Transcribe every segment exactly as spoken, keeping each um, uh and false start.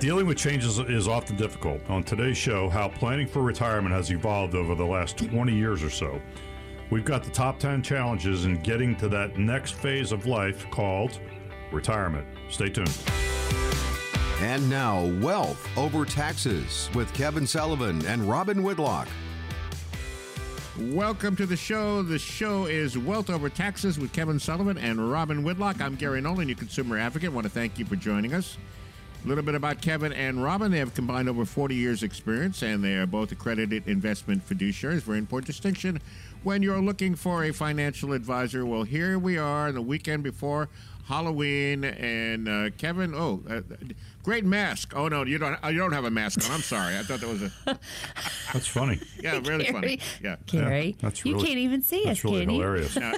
Dealing with changes is often difficult. On today's show, how planning for retirement has evolved over the last twenty years or so. We've got the top ten challenges in getting to that next phase of life called retirement. Stay tuned. And now, Wealth Over Taxes with Kevin Sullivan and Robin Whitlock. Welcome to the show. The show is Wealth Over Taxes with Kevin Sullivan and Robin Whitlock. I'm Gary Nolan, your consumer advocate. I want to thank you for joining us. A little bit about Kevin and Robin. They have combined over forty years experience, and they are both accredited investment fiduciaries. Very important distinction when you're looking for a financial advisor. Well, here we are the weekend before Halloween, and uh, Kevin, oh, uh, great mask. Oh, no, you don't You don't have a mask on. I'm sorry. I thought that was a... That's funny. Yeah, really Gary. funny. Yeah, Gary, yeah, that's really, you can't even see that's us, really can hilarious. You? Now,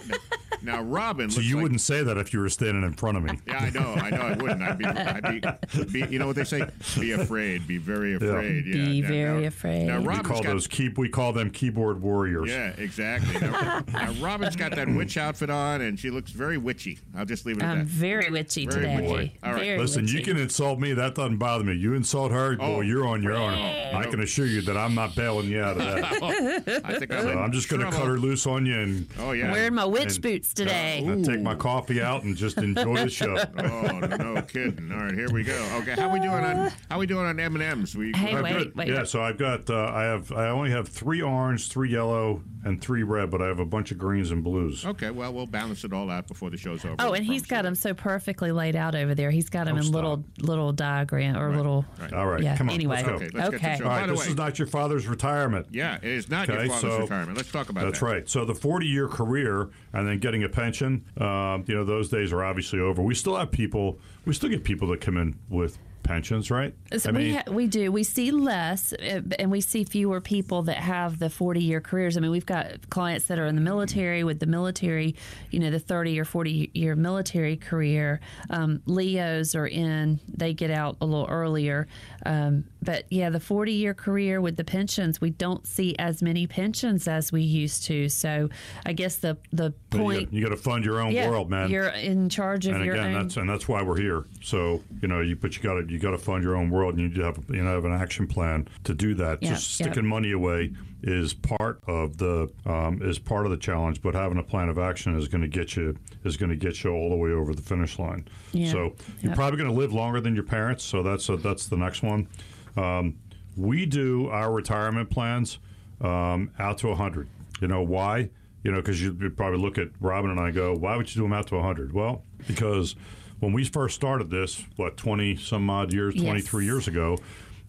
now, Robin... So you like, wouldn't say that if you were standing in front of me. Yeah, I know. I know I wouldn't. I'd be... I'd be, be you know what they say? Be afraid. Be very afraid. Yeah. Yeah, be now, very now, afraid. Now, Robin's we call got, those keep, we call them keyboard warriors. Yeah, exactly. Now, now, Robin's got that witch outfit on, and she looks very witchy. I'll just leave it um, at that. I'm very witchy very today. Witchy. All right. Very Listen, witchy. You can insult me. That doesn't bother me. You insult her, oh, boy, you're on your own. Oh, I can assure you that I'm not bailing you out of that. Well, I think I'm, so I'm just going to cut her loose on you. And oh, yeah. Wearing my witch and, boots today. Uh, take my coffee out and just enjoy the show. Oh, no kidding. All right, here we go. Okay, how we doing on how we doing on M and M's? We hey, oh, wait, good. wait. Yeah, so I've got uh, I have I only have three orange, three yellow, and three red, but I have a bunch of greens and blues. Okay, well, we'll balance it all out before the show's over. Oh, and he's got them so perfectly laid out over there. He's got them in little little diagram or right. little. Right. All right, yeah. Come on. Anyway, let's go. Okay, let's okay. All right, this way. Is not your father's retirement. Yeah, it is not okay, your father's so, retirement. Let's talk about that's that. That's right. So the forty-year career and then getting a pension, uh, you know, those days are obviously over. We still have people. We still get people that come in with pensions, right? So I mean, we, ha- we do. We see less, uh, and we see fewer people that have the forty-year careers. I mean, we've got clients that are in the military with the military, you know, the thirty or forty-year military career. Um, Leos are in, they get out a little earlier. Um, but, yeah, the forty-year career with the pensions, we don't see as many pensions as we used to. So I guess the, the point... You got to fund your own yeah, world, man. You're in charge of and your again, own... That's, and that's why we're here. So, you know, you but you got to... You got to fund your own world, and you have you know have an action plan to do that. Yep, Just sticking yep. money away is part of the um, is part of the challenge, but having a plan of action is going to get you is going to get you all the way over the finish line. Yeah, so you're yep. probably going to live longer than your parents. So that's a, that's the next one. Um, we do our retirement plans um, out to one hundred. You know why? You know because you probably look at Robin and I and go, why would you do them out to one hundred? Well, because when we first started this, what, twenty some odd years, twenty-three yes. years ago,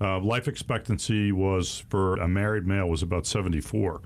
uh, life expectancy was for a married male was about seventy-four.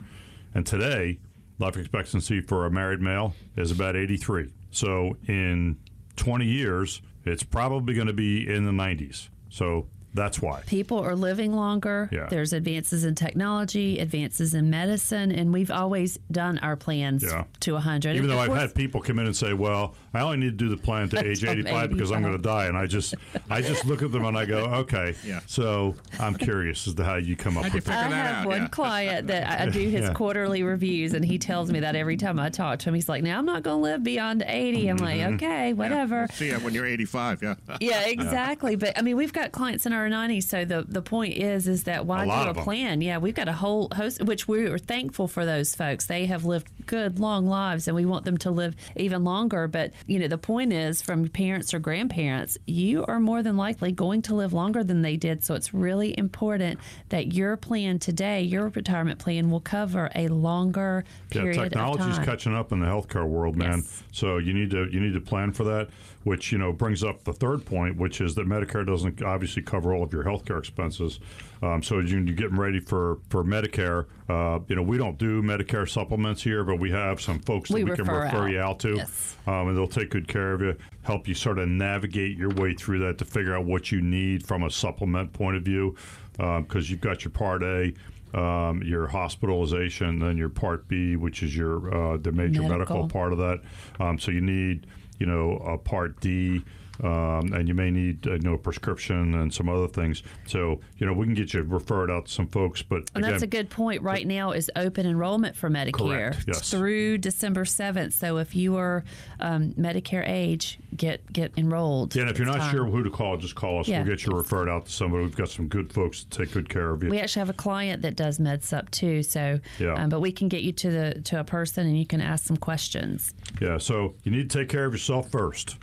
And today, life expectancy for a married male is about eighty-three. So in twenty years, it's probably going to be in the nineties. So that's why. People are living longer. Yeah. There's advances in technology, advances in medicine, and we've always done our plans yeah. to one hundred. Even though I've had people come in and say, well, I only need to do the plan to age eighty-five because I'm going to die. And I just I just look at them and I go, okay. Yeah. So I'm curious as to how you come up with that. I have one yeah. client that I do his yeah. quarterly reviews, and he tells me that every time I talk to him. He's like, now I'm not going to live beyond eighty. I'm mm-hmm. like, okay, whatever. Yeah. See you when you're eighty-five, yeah. Yeah, exactly. Yeah. But, I mean, we've got clients in our nineties, so the the point is is that why do a plan? Yeah, we've got a whole host, which we are thankful for those folks. They have lived good, long lives, and we want them to live even longer. But, you know, the point is, from parents or grandparents, you are more than likely going to live longer than they did. So it's really important that your plan today, your retirement plan, will cover a longer period yeah, of time. Technology's catching up in the healthcare world, man. Yes. So you need to you need to plan for that, which, you know, brings up the third point, which is that Medicare doesn't obviously cover all of your healthcare expenses. Um, so as you, you're getting ready for, for Medicare, uh, you know, we don't do Medicare supplements here, but we have some folks that we, we refer can refer out. you out to, yes. um, and they'll take good care of you, help you sort of navigate your way through that to figure out what you need from a supplement point of view, because um, you've got your Part A, um, your hospitalization, then your Part B, which is your uh, the major medical. medical part of that. Um, so you need, you know, a Part D, um, and you may need, you know, a prescription and some other things. So, you know, we can get you referred out to some folks. But and again, that's a good point. Right now is open enrollment for Medicare. Correct, yes. Through December seventh. So if you are um, Medicare age, get get enrolled. Yeah, and if you're not time. sure who to call, just call us. Yeah. We'll get you referred out to somebody. We've got some good folks to take good care of you. We actually have a client that does MedSup too. So, yeah. um, but we can get you to the to a person and you can ask some questions. Yeah, so you need to take care of yourself first.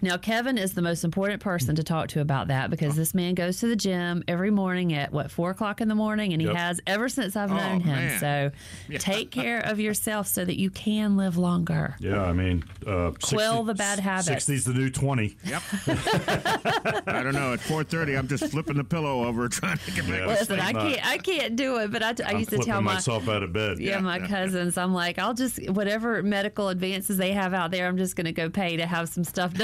Now, Kevin is the most important person to talk to about that, because this man goes to the gym every morning at, what, four o'clock in the morning? And he yep. has ever since I've oh, known him. Man. So yeah. take care of yourself so that you can live longer. Yeah, I mean, uh, quill the bad habits. sixty's the new twenty. Yep. I don't know. At four thirty, I'm just flipping the pillow over trying to get back yeah, Listen, I can't, I can't do it, but I, t- I used to tell my, myself out of bed. Yeah, yeah. my cousins, I'm like, I'll just, whatever medical advances they have out there, I'm just going to go pay to have some stuff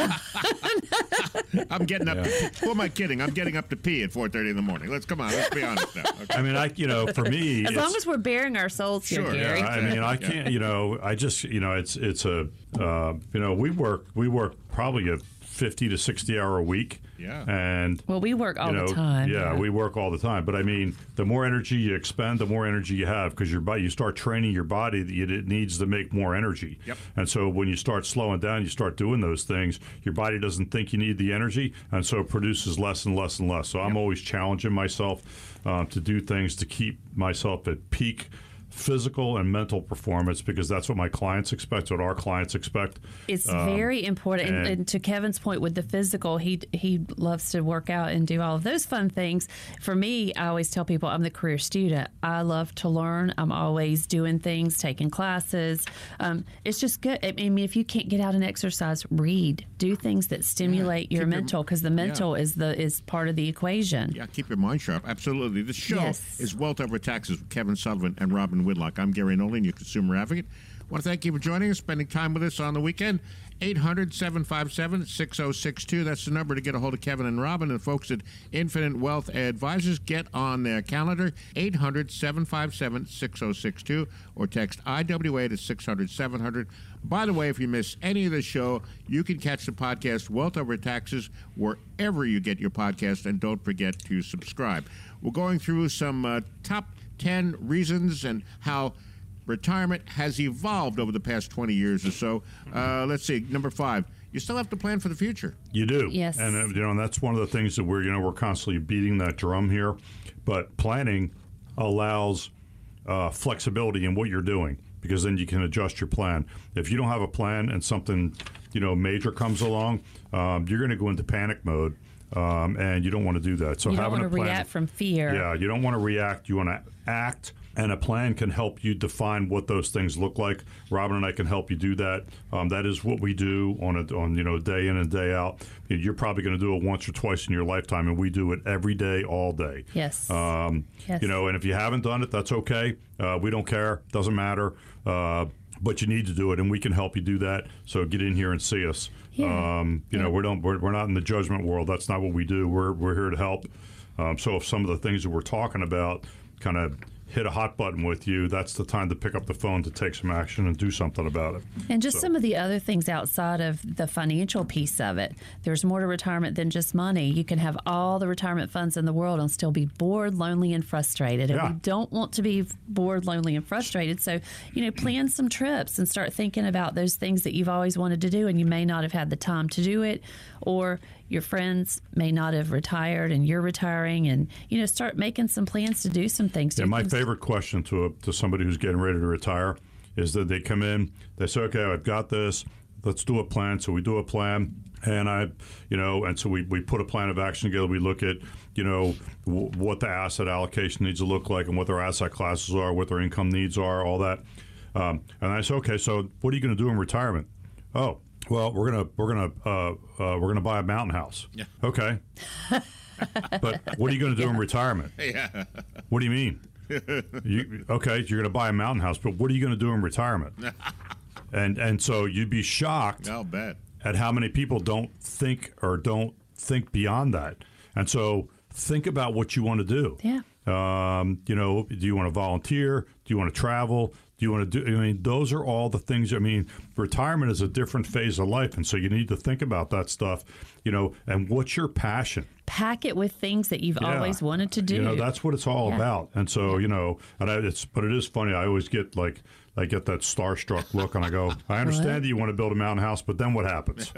I'm getting up. Yeah. To, who am I kidding? I'm getting up to pee at four thirty in the morning. Let's come on. Let's be honest now. Okay. I mean, I you know, for me, as long as we're bearing our souls here, sure, Gary. Yeah, I mean, I can't. You know, I just you know, it's it's a uh, you know, we work we work probably a fifty to sixty hour a week. Yeah. And well, we work all you know, the time. Yeah, yeah, we work all the time. But I mean, the more energy you expend, the more energy you have, because your body, you start training your body that it needs to make more energy. Yep. And so when you start slowing down, you start doing those things, your body doesn't think you need the energy, and so it produces less and less and less. So yep. I'm always challenging myself uh, to do things to keep myself at peak physical and mental performance, because that's what my clients expect, what our clients expect. It's um, very important. And, and to Kevin's point with the physical, he he loves to work out and do all of those fun things. For me, I always tell people I'm the career student. I love to learn. I'm always doing things, taking classes. Um, it's just good. I mean, if you can't get out and exercise, read. Do things that stimulate yeah, your mental, because the mental yeah. is the is part of the equation. Yeah, keep your mind sharp. Absolutely. The show yes. is Wealth Over Taxes with Kevin Sullivan and Robin Whitlock. I'm Gary Nolan, your consumer advocate. I want to thank you for joining us, spending time with us on the weekend. eight hundred, seven five seven, six oh six two. That's the number to get a hold of Kevin and Robin and folks at Infinite Wealth Advisors. Get on their calendar, eight hundred, seven five seven, six oh six two, or text I W A to six hundred, seven hundred. By the way, if you miss any of the show, you can catch the podcast Wealth Over Taxes wherever you get your podcast, and don't forget to subscribe. We're going through some uh, top ten reasons and how retirement has evolved over the past twenty years or so. Uh, let's see, number five, you still have to plan for the future. You do. Yes. And, uh, you know, and that's one of the things that we're, you know, we're constantly beating that drum here. But planning allows uh, flexibility in what you're doing, because then you can adjust your plan. If you don't have a plan and something, you know, major comes along, um, you're going to go into panic mode. Um, and you don't want to do that. So you don't having want to a plan, react from fear. Yeah, you don't want to react. You want to act, and a plan can help you define what those things look like. Robin and I can help you do that. Um, that is what we do on a on you know day in and day out. You're probably going to do it once or twice in your lifetime, and we do it every day, all day. Yes. Um, yes. You know, and if you haven't done it, that's okay. Uh, we don't care. Doesn't matter. Uh, but you need to do it, and we can help you do that. So get in here and see us. Yeah. Um, you yeah. know, we don't, we're, we're not in the judgment world. That's not what we do. We're we're here to help. Um, so if some of the things that we're talking about kind of hit a hot button with you, that's the time to pick up the phone to take some action and do something about it. And just so. some of the other things outside of the financial piece of it. There's more to retirement than just money. You can have all the retirement funds in the world and still be bored, lonely, and frustrated. Yeah. And we don't want to be bored, lonely, and frustrated. So, you know, plan some trips and start thinking about those things that you've always wanted to do, and you may not have had the time to do it, or your friends may not have retired and you're retiring, and, you know, start making some plans to do some things. Yeah, my favorite question to a, to somebody who's getting ready to retire is that they come in, they say, okay, I've got this, let's do a plan. So we do a plan, and I, you know, and so we, we put a plan of action together. We look at, you know, w- what the asset allocation needs to look like, and what their asset classes are, what their income needs are, all that. Um, and I say, okay, so what are you going to do in retirement? Oh, well, we're gonna we're gonna uh, uh, we're gonna buy a mountain house. Yeah. Okay. But what are you gonna do yeah. in retirement? Yeah. What do you mean? you, okay, you're gonna buy a mountain house, but what are you gonna do in retirement? and and so you'd be shocked. I'll bet. At how many people don't think or don't think beyond that. And so think about what you want to do. Yeah. Um, you know, do you want to volunteer? Do you want to travel? Do you want to do, I mean, those are all the things, I mean, retirement is a different phase of life, and so you need to think about that stuff, you know, and what's your passion? Pack it with things that you've yeah. always wanted to do. You know, that's what it's all yeah. about. And so, yeah. you know, and I, it's, but it is funny, I always get like, I get that starstruck look, and I go, I understand that you want to build a mountain house, but then what happens?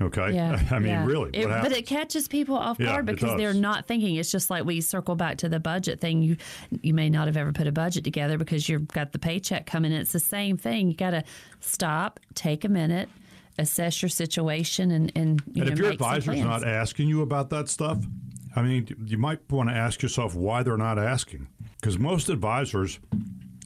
Okay. Yeah, I mean, yeah. really. It, but it catches people off guard yeah, because they're not thinking. It's just like we circle back to the budget thing. You you may not have ever put a budget together because you've got the paycheck coming in. It's the same thing. You got to stop, take a minute, assess your situation, and and, you and know, if your advisor's not asking you about that stuff, I mean, you might want to ask yourself why they're not asking, because most advisors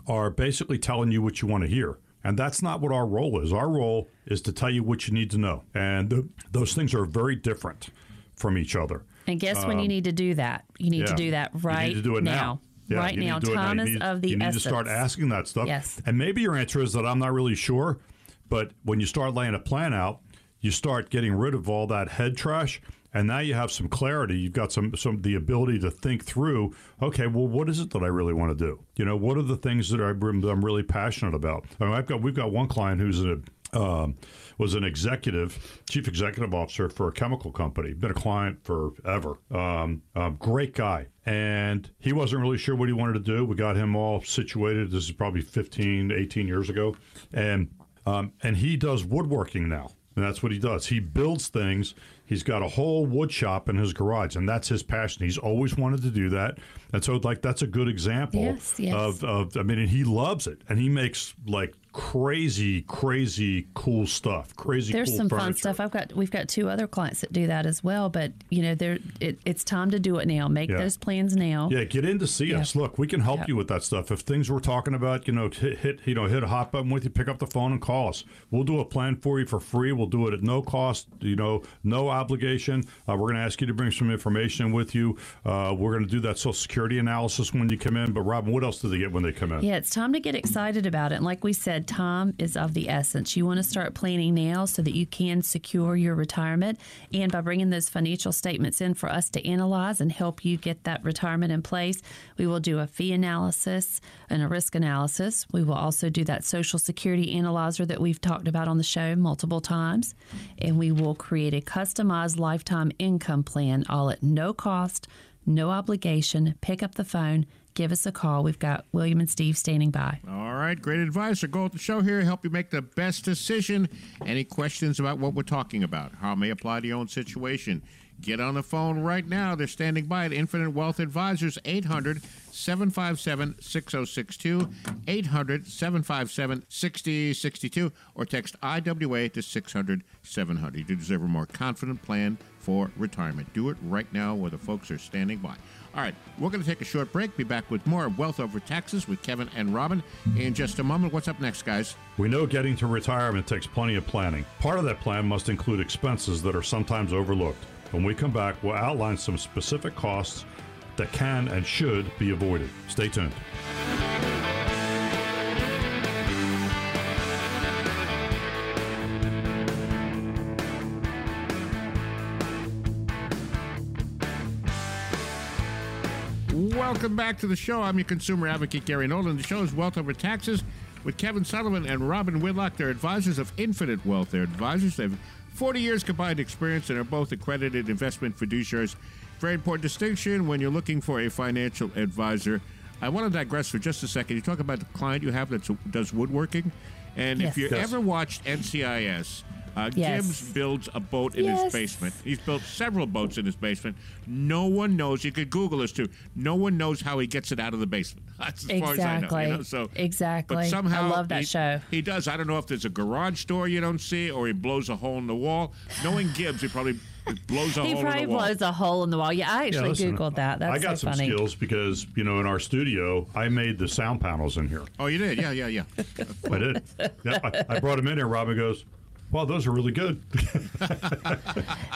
are basically telling you what you want to hear. And that's not what our role is. Our role is to tell you what you need to know. And th- those things are very different from each other. And guess um, when you need to do that? You need yeah. to do that right now. You need to do it now. now. Yeah, right now. Time is of the essence. You need to start asking that stuff. Yes. And maybe your answer is that I'm not really sure. But when you start laying a plan out, you start getting rid of all that head trash. And now you have some clarity. You've got some, some the ability to think through, okay, well, what is it that I really want to do? You know, what are the things that I'm really passionate about? I mean, I've got, we've got one client who's a, um, was an executive, chief executive officer for a chemical company, been a client forever, um, um, great guy. And he wasn't really sure what he wanted to do. We got him all situated. This is probably fifteen, eighteen years ago. And um, and he does woodworking now. And that's what he does. He builds things. He's got a whole wood shop in his garage, and that's his passion. He's always wanted to do that. And so, like, that's a good example yes, yes. of, of, I mean, and he loves it. And he makes, like, crazy, crazy cool stuff, crazy There's cool furniture. There's some fun stuff. I've got, we've got two other clients that do that as well. But, you know, there it, it's time to do it now. Make yeah. those plans now. Yeah, get in to see yeah. us. Look, we can help yeah. you with that stuff. If things we're talking about, you know, hit, hit, you know, hit a hot button with you, pick up the phone and call us. We'll do a plan for you for free. We'll do it at no cost, you know, no obligation. Uh, we're going to ask you to bring some information with you. Uh, we're going to do that Social Security analysis when you come in. But, Robin, what else do they get when they come in? Yeah, it's time to get excited about it. And like we said, time is of the essence. You want to start planning now so that you can secure your retirement. And by bringing those financial statements in for us to analyze and help you get that retirement in place, we will do a fee analysis and a risk analysis. We will also do that Social Security analyzer that we've talked about on the show multiple times. And we will create a custom lifetime income plan, all at no cost, no obligation. Pick up the phone, give us a call. We've got William and Steve standing by. All right, great advice. Our goal at the show here, help you make the best decision. Any questions about what we're talking about, how it may apply to your own situation? Get on the phone right now. They're standing by at Infinite Wealth Advisors, eight hundred, seven five seven, six oh six two, eight hundred, seven five seven, six oh six two, or text I W A to six hundred, seven hundred. You deserve a more confident plan for retirement. Do it right now where the folks are standing by. All right, we're going to take a short break. Be back with more Wealth Over Taxes with Kevin and Robin in just a moment. What's up next, guys? We know getting to retirement takes plenty of planning. Part of that plan must include expenses that are sometimes overlooked. When we come back, we'll outline some specific costs that can and should be avoided. Stay tuned. Welcome back to the show. I'm your consumer advocate, Gary Nolan. The show is Wealth Over Taxes with Kevin Sullivan and Robin Whitlock. They're advisors of Infinite Wealth. They're advisors. They've forty years combined experience and are both accredited investment fiduciaries. Very important distinction when you're looking for a financial advisor. I want to digress for just a second. You talk about the client you have that does woodworking. And yes. if you yes. ever watched N C I S, uh, yes. Gibbs builds a boat in yes. his basement. He's built several boats in his basement. No one knows. You could Google this, too. No one knows how he gets it out of the basement. That's as exactly. far as I know. You know? So, exactly. But somehow I love that he, show. He does. I don't know if there's a garage door you don't see or he blows a hole in the wall. Knowing Gibbs, he probably... It blows a he hole probably in the wall. blows a hole in the wall. Yeah, I actually yeah, listen, Googled that. That's I got so some funny. skills because, you know, in our studio, I made the sound panels in here. Oh, you did? Yeah, yeah, yeah. I did. Yeah, I, I brought them in here. Robin goes, wow, those are really good.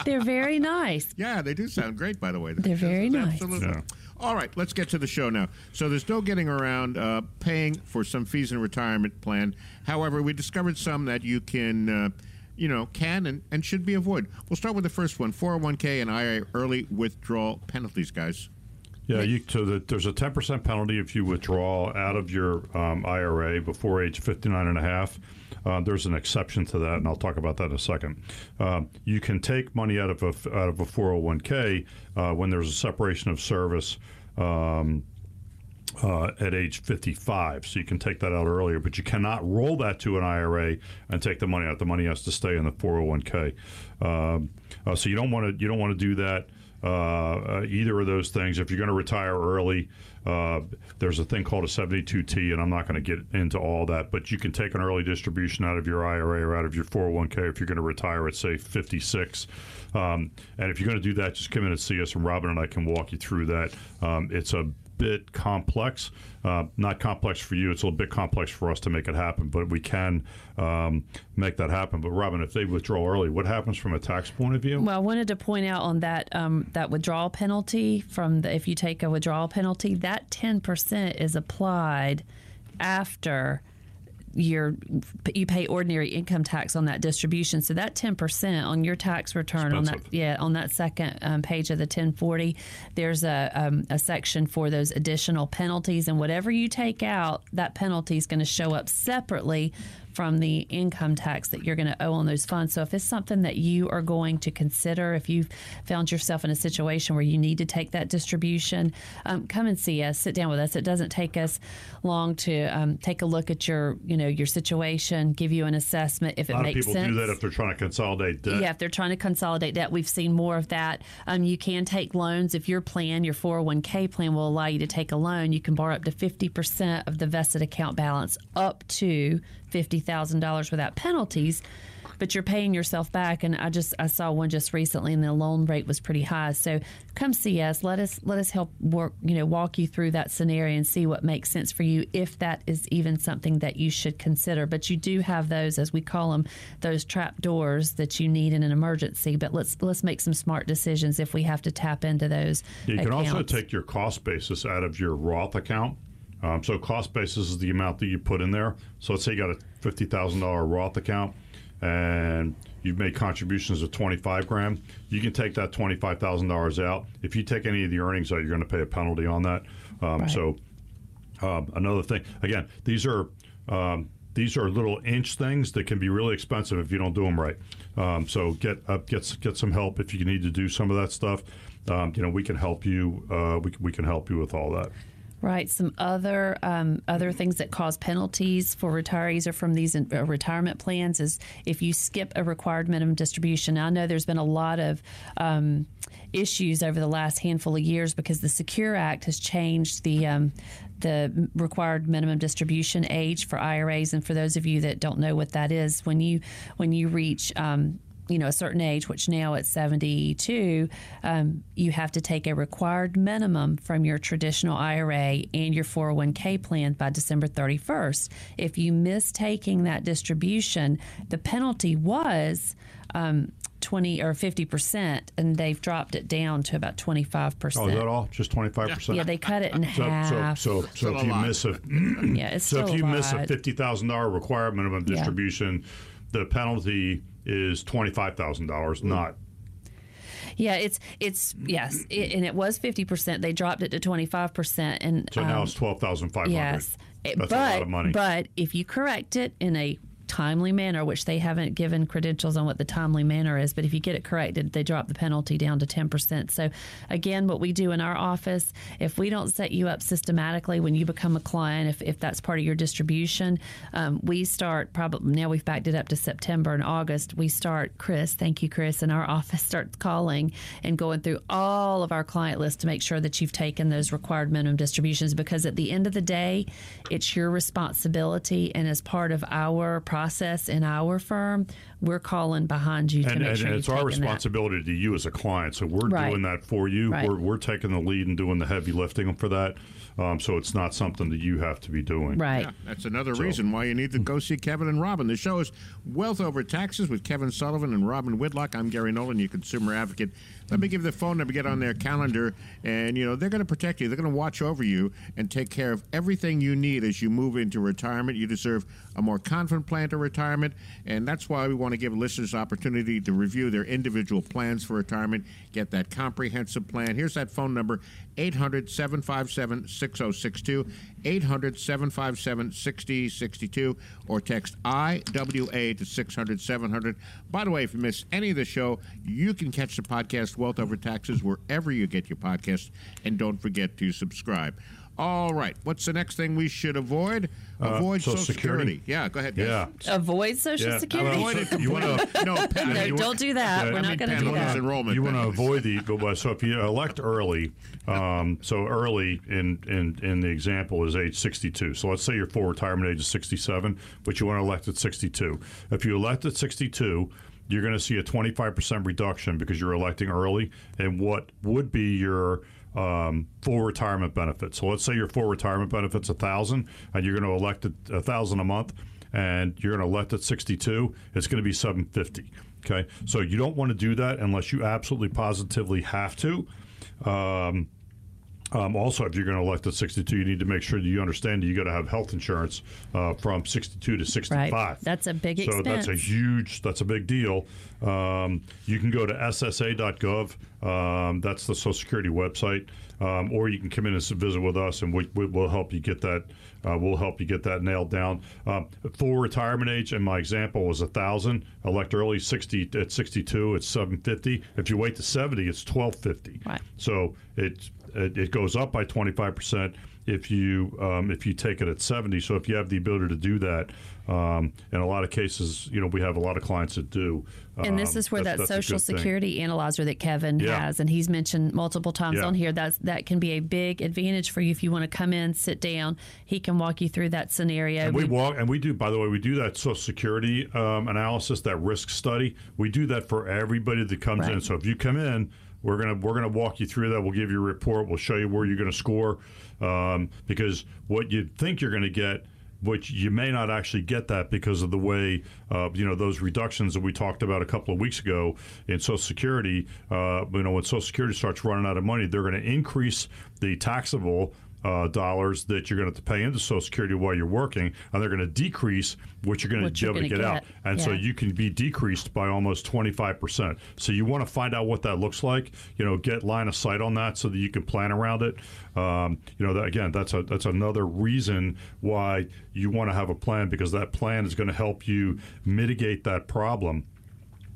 They're very nice. Yeah, they do sound great, by the way. They're That's very nice. Absolutely. Yeah. All right, let's get to the show now. So there's no getting around uh, paying for some fees in a retirement plan. However, we discovered some that you can... Uh, you know, can and, and should be avoided. We'll start with the first one, four oh one k and I R A early withdrawal penalties, guys. Yeah, you, so the, there's a ten percent penalty if you withdraw out of your um, I R A before age fifty-nine and a half. Uh, there's an exception to that, and I'll talk about that in a second. Uh, you can take money out of a, out of a four oh one K uh, when there's a separation of service um, uh, at age fifty-five, so you can take that out earlier, but you cannot roll that to an I R A and take the money out. The money has to stay in the four oh one K. Um, uh, so you don't want to you don't want to do that. Uh, either of those things. If you're going to retire early, uh, there's a thing called a seventy-two T, and I'm not going to get into all that, but you can take an early distribution out of your I R A or out of your four oh one K if you're going to retire at, say, fifty-six. Um, and if you're going to do that, just come in and see us, and Robin and I can walk you through that. Um, it's a bit complex. Uh, not complex for you. It's a little bit complex for us to make it happen, but we can um, make that happen. But Robin, if they withdraw early, what happens from a tax point of view? Well, I wanted to point out on that um, that withdrawal penalty from the, if you take a withdrawal penalty, that ten percent is applied after your you pay ordinary income tax on that distribution. So that ten percent on your tax return Expensive. on that yeah on that second um, page of the ten forty, there's a um, a section for those additional penalties, and whatever you take out, that penalty is going to show up separately from the income tax that you're going to owe on those funds. So if it's something that you are going to consider, if you've found yourself in a situation where you need to take that distribution, um, come and see us, sit down with us. It doesn't take us long to um, take a look at your, you know, your situation, give you an assessment if it makes sense. A lot of people do that if they're trying to consolidate debt. Yeah, if they're trying to consolidate debt, we've seen more of that. Um, you can take loans. If your plan, your four oh one K plan will allow you to take a loan, you can borrow up to fifty percent of the vested account balance up to fifty thousand dollars without penalties, but you're paying yourself back. And I just I saw one just recently, and the loan rate was pretty high. So come see us. Let us let us help work, you know, walk you through that scenario and see what makes sense for you, if that is even something that you should consider. But you do have those, as we call them, those trap doors that you need in an emergency. But let's let's make some smart decisions if we have to tap into those. Yeah, you accounts. Can also take your cost basis out of your Roth account. Um, so cost basis is the amount that you put in there. So let's say you got a fifty thousand dollars Roth account and you've made contributions of twenty-five grand. You can take that twenty-five thousand dollars out. If you take any of the earnings out, you're going to pay a penalty on that. Um, right. So um, another thing, again, these are um, these are little inch things that can be really expensive if you don't do them right. Um, so get up, get get some help if you need to do some of that stuff. Um, you know, we can help you. Uh, we we can help you with all that. Right. Some other um, other things that cause penalties for retirees or from these in, uh, retirement plans is if you skip a required minimum distribution. Now, I know there's been a lot of um, issues over the last handful of years because the Secure Act has changed the um, the required minimum distribution age for I R As. And for those of you that don't know what that is, when you when you reach um, you know, a certain age, which now at seventy-two, um, you have to take a required minimum from your traditional I R A and your four oh one K plan by December thirty-first. If you miss taking that distribution, the penalty was um, twenty or fifty percent, and they've dropped it down to about twenty-five percent. Oh, is that all? Just twenty-five percent? Yeah, they cut it in so, half. So, so, so if you lot. miss a, yeah, it's so still if you lot. miss a fifty thousand dollars required minimum distribution, yeah. the penalty is twenty-five thousand dollars, not. Yeah, it's, it's yes, it, and it was fifty percent. They dropped it to twenty-five percent. And, so now um, it's twelve thousand five hundred dollars. Yes. That's but, a lot of money. But if you correct it in a timely manner, which they haven't given credentials on what the timely manner is, but if you get it corrected, they drop the penalty down to ten percent. So again, what we do in our office, if we don't set you up systematically when you become a client, if, if that's part of your distribution, um, we start probably, now we've backed it up to September and August, we start, Chris, thank you, Chris, in our office starts calling and going through all of our client lists to make sure that you've taken those required minimum distributions, because at the end of the day, it's your responsibility, and as part of our process, process in our firm, we're calling behind you to and, make and sure. And it's our responsibility that. to you as a client, so we're right. doing that for you. Right. We're we're taking the lead and doing the heavy lifting for that. Um, so it's not something that you have to be doing. Right. Yeah, that's another so. reason why you need to go see Kevin and Robin. The show is Wealth Over Taxes with Kevin Sullivan and Robin Whitlock. I'm Gary Nolan, your consumer advocate. Let me give the phone number, get on their calendar, and you know they're going to protect you. They're going to watch over you and take care of everything you need as you move into retirement. You deserve a more confident plan, into retirement, and that's why we want to give listeners an opportunity to review their individual plans for retirement, get that comprehensive plan. Here's that phone number, eight hundred, seven five seven, six oh six two, eight hundred, seven five seven, six oh six two, or text I W A to six hundred, seven hundred. By the way, if you miss any of the show, you can catch the podcast Wealth Over Taxes wherever you get your podcasts, and don't forget to subscribe. All right. What's the next thing we should avoid? Avoid uh, Social, Social Security. Security. Yeah, go ahead. Yeah. Avoid Social yeah. Security. Avoid it. You want to no, no, no, don't do that. Yeah, We're I not going to do that. Enrollment you want to avoid the go so if you elect early, um, so early in, in in the example is age sixty-two. So let's say your full retirement age is sixty-seven, but you want to elect at sixty-two. If you elect at sixty-two, you're going to see a twenty-five percent reduction because you're electing early and what would be your Um, full retirement benefits. So let's say your full retirement benefit's a thousand, and you're going to elect a thousand a month, and you're going to elect at sixty-two. It's going to be seven fifty. Okay, so you don't want to do that unless you absolutely positively have to. Um, Um, also, if you're going to elect at sixty-two, you need to make sure that you understand that you got to have health insurance uh, from sixty-two to sixty-five. Right. That's a big expense. So that's a huge, that's a big deal. Um, you can go to S S A dot gov. Um, that's the Social Security website, um, or you can come in and visit with us, and we, we, we'll help you get that. Uh, we'll help you get that nailed down. Um, full retirement age, in my example, was a thousand. Elect early sixty at sixty-two, it's seven fifty. If you wait to seventy, it's twelve fifty. Right. So it's it goes up by twenty-five percent if you um, if you take it at seventy. So if you have the ability to do that, um, in a lot of cases, you know, we have a lot of clients that do. Um, and this is where that Social Security analyzer that Kevin yeah. has, and he's mentioned multiple times yeah. on here, that's, that can be a big advantage for you if you want to come in, sit down. He can walk you through that scenario. And we, we walk, and we do, by the way, we do that Social Security um, analysis, that risk study. We do that for everybody that comes right. in. So if you come in, We're gonna we're gonna walk you through that. We'll give you a report. We'll show you where you're gonna score, um, because what you think you're gonna get, which you may not actually get that because of the way uh, you know those reductions that we talked about a couple of weeks ago in Social Security. Uh, you know when Social Security starts running out of money, they're gonna increase the taxable Uh, dollars that you're going to have to pay into Social Security while you're working, and they're going to decrease what you're going to be able to get, get out. And yeah. so you can be decreased by almost twenty-five percent. So you want to find out what that looks like, you know, get line of sight on that so that you can plan around it. Um, you know, that, again, that's a, that's another reason why you want to have a plan, because that plan is going to help you mitigate that problem.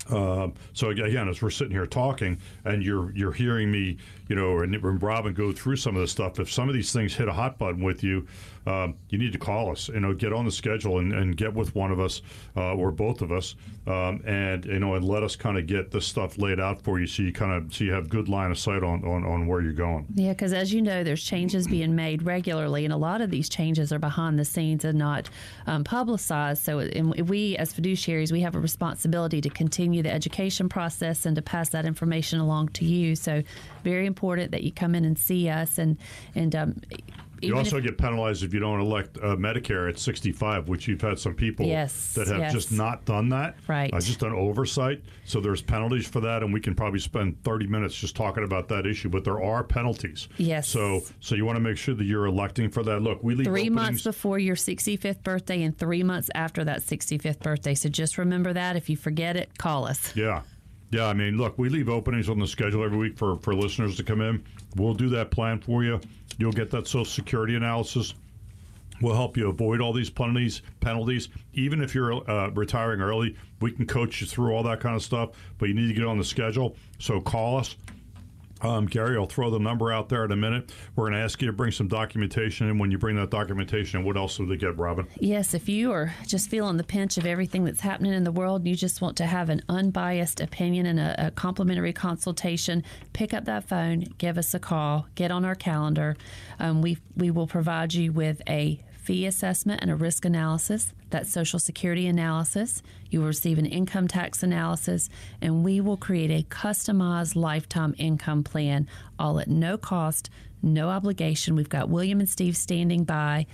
Uh, so again, as we're sitting here talking, and you're you're hearing me, you know, and, and Robin go through some of this stuff. If some of these things hit a hot button with you, um, you need to call us. You know, get on the schedule and, and get with one of us uh, or both of us, um, and you know, and let us kind of get this stuff laid out for you, so you kind of so you have good line of sight on on, on where you're going. Yeah, because as you know, there's changes being made regularly, and a lot of these changes are behind the scenes and not um, publicized. So, and we as fiduciaries, we have a responsibility to continue the education process and to pass that information along to you. So very important that you come in and see us. And and um, you also if, get penalized if you don't elect uh, Medicare at sixty-five, which you've had some people yes, that have yes. just not done that. Right. Uh, just an oversight. So there's penalties for that, and we can probably spend thirty minutes just talking about that issue. But there are penalties. Yes. So so you want to make sure that you're electing for that. Look, we leave three openings. months before your sixty-fifth birthday and three months after that sixty-fifth birthday. So just remember that. If you forget it, call us. Yeah. Yeah, I mean, look, we leave openings on the schedule every week for, for listeners to come in. We'll do that plan for you. You'll get that Social Security analysis. We'll help you avoid all these penalties. Penalties, even if you're uh, retiring early, we can coach you through all that kind of stuff. But you need to get on the schedule. So call us. Um, Gary, I'll throw the number out there in a minute. We're going to ask you to bring some documentation, and when you bring that documentation, what else do they get, Robin? Yes, if you are just feeling the pinch of everything that's happening in the world, and you just want to have an unbiased opinion and a, a complimentary consultation, pick up that phone, give us a call, get on our calendar. Um, we we will provide you with a fee assessment and a risk analysis, that Social Security analysis. You will receive an income tax analysis, and we will create a customized lifetime income plan, all at no cost, no obligation. We've got William and Steve standing by.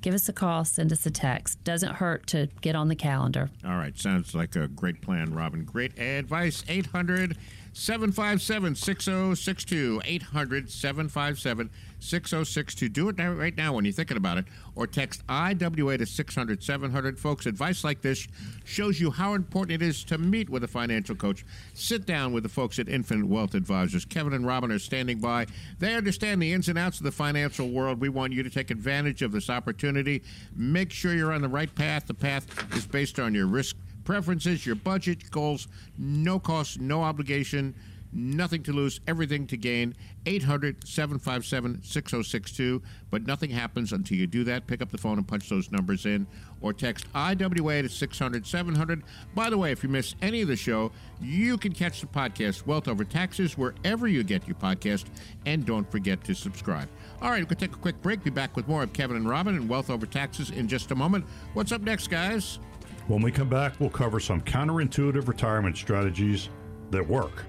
Give us a call, send us a text. Doesn't hurt to get on the calendar. All right, sounds like a great plan, Robin. Great advice. eight hundred seven five seven, six oh six two, eight hundred, seven five seven, six oh six two. Do it right now when you're thinking about it, or text I W A to six hundred, seven hundred. Folks, advice like this shows you how important it is to meet with a financial coach. Sit down with the folks at Infinite Wealth Advisors. Kevin and Robin are standing by. They understand the ins and outs of the financial world. We want you to take advantage of this opportunity. Make sure you're on the right path. The path is based on your risk preferences, your budget, goals, no cost, no obligation, nothing to lose, everything to gain. eight hundred, seven five seven, six oh six two. But nothing happens until you do that. Pick up the phone and punch those numbers in, or text I W A to six hundred, seven hundred. By the way, if you miss any of the show, you can catch the podcast, Wealth Over Taxes, wherever you get your podcast. And don't forget to subscribe. All right, we're going to take a quick break. Be back with more of Kevin and Robin and Wealth Over Taxes in just a moment. What's up next, guys? When we come back, we'll cover some counterintuitive retirement strategies that work.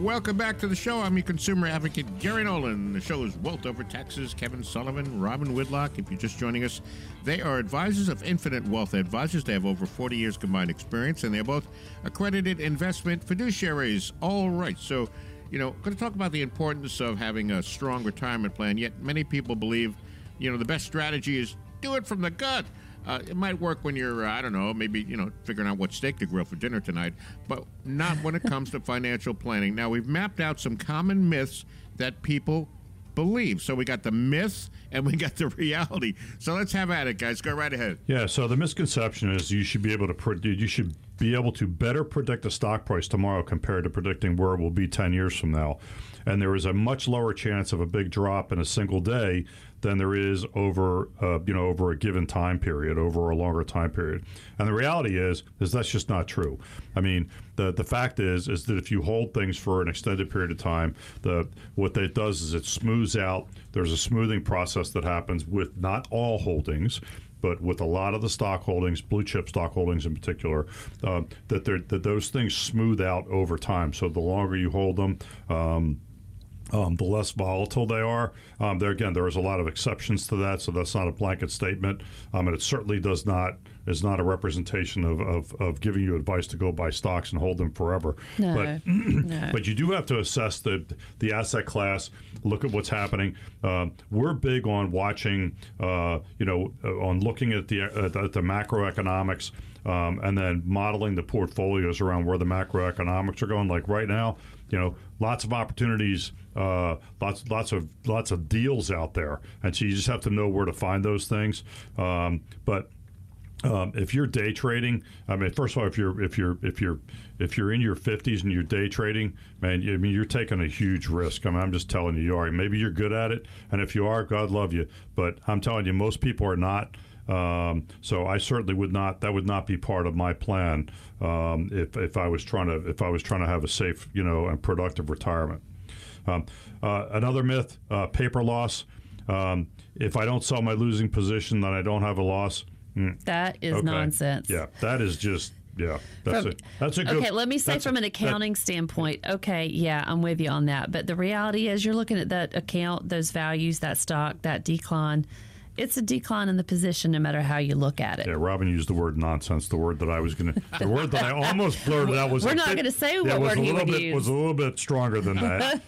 Welcome back to the show. I'm your consumer advocate, Gary Nolan. The show is Wealth Over Taxes. Kevin Sullivan, Robin Whitlock, if you're just joining us. They are advisors of Infinite Wealth Advisors. They have over forty years combined experience, and they're both accredited investment fiduciaries. All right. So, you know, going to talk about the importance of having a strong retirement plan, yet many people believe, you know, the best strategy is do it from the gut. Uh, it might work when you're, uh, I don't know, maybe, you know, figuring out what steak to grill for dinner tonight, but not when it comes to financial planning. Now, we've mapped out some common myths that people believe. So we got the myths and we got the reality. So let's have at it, guys. Go right ahead. Yeah. So the misconception is you should be able to predict, you should be able to better predict the stock price tomorrow compared to predicting where it will be ten years from now. And there is a much lower chance of a big drop in a single day than there is over, uh, you know, over a given time period, over a longer time period. And the reality is, is that's just not true. I mean, the the fact is, is that if you hold things for an extended period of time, the what that does is it smooths out. There's a smoothing process that happens with not all holdings, but with a lot of the stock holdings, blue chip stock holdings in particular, uh, that they're, that those things smooth out over time. So the longer you hold them, um, Um, the less volatile they are. Um, there again, there is a lot of exceptions to that, so that's not a blanket statement, um, and it certainly does not is not a representation of, of, of giving you advice to go buy stocks and hold them forever. No, but no. But you do have to assess the the asset class. Look at what's happening. Um, we're big on watching, uh, you know, on looking at the at the, at the macroeconomics. Um, and then modeling the portfolios around where the macroeconomics are going. Like right now, you know, lots of opportunities, uh, lots, lots of, lots of deals out there, and so you just have to know where to find those things. Um, but um, if you're day trading, I mean, first of all, if you're, if you're, if you're, if you're in your fifties and you're day trading, man, I mean, you're taking a huge risk. I mean, I'm just telling you, you are. Maybe you're good at it, and if you are, God love you. But I'm telling you, most people are not. Um, so I certainly would not. That would not be part of my plan um, if if I was trying to if I was trying to have a safe, you know, and productive retirement. Um, uh, another myth: uh, paper loss. Um, if I don't sell my losing position, then I don't have a loss. Mm. That is okay. Nonsense. Yeah, that is just. Yeah, that's from, a, that's a good, okay, let me say from an accounting that, standpoint, okay, yeah, I'm with you on that. But the reality is you're looking at that account, those values, that stock, that decline. It's a decline in the position no matter how you look at it. Yeah, Robin used the word nonsense, the word that I was going to, the word that I almost blurted out was We're not going to say yeah, what word he would bit, use. Was a little bit stronger than that.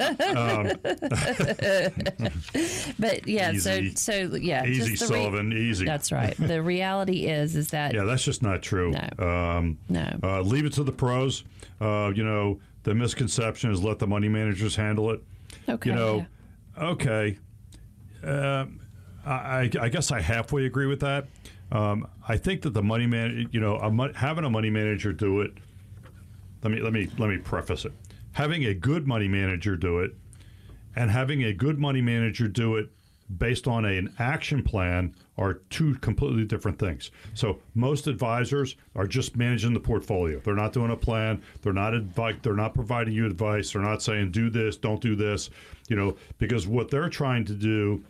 Um, but yeah, easy. so, so yeah. Easy, just Sullivan, easy. That's right. The reality is, is that. Yeah, that's just not true. No. Um, no. Uh, leave it to the pros. Uh, you know, the misconception is let the money managers handle it. Okay. You know, yeah. okay. Um, I, I guess I halfway agree with that. Um, I think that the money man, you know, a mon- having a money manager do it. Let me let me let me preface it. Having a good money manager do it, and having a good money manager do it based on a, an action plan are two completely different things. So most advisors are just managing the portfolio. They're not doing a plan. They're not advi- They're not providing you advice. They're not saying do this, don't do this. You know, because what they're trying to do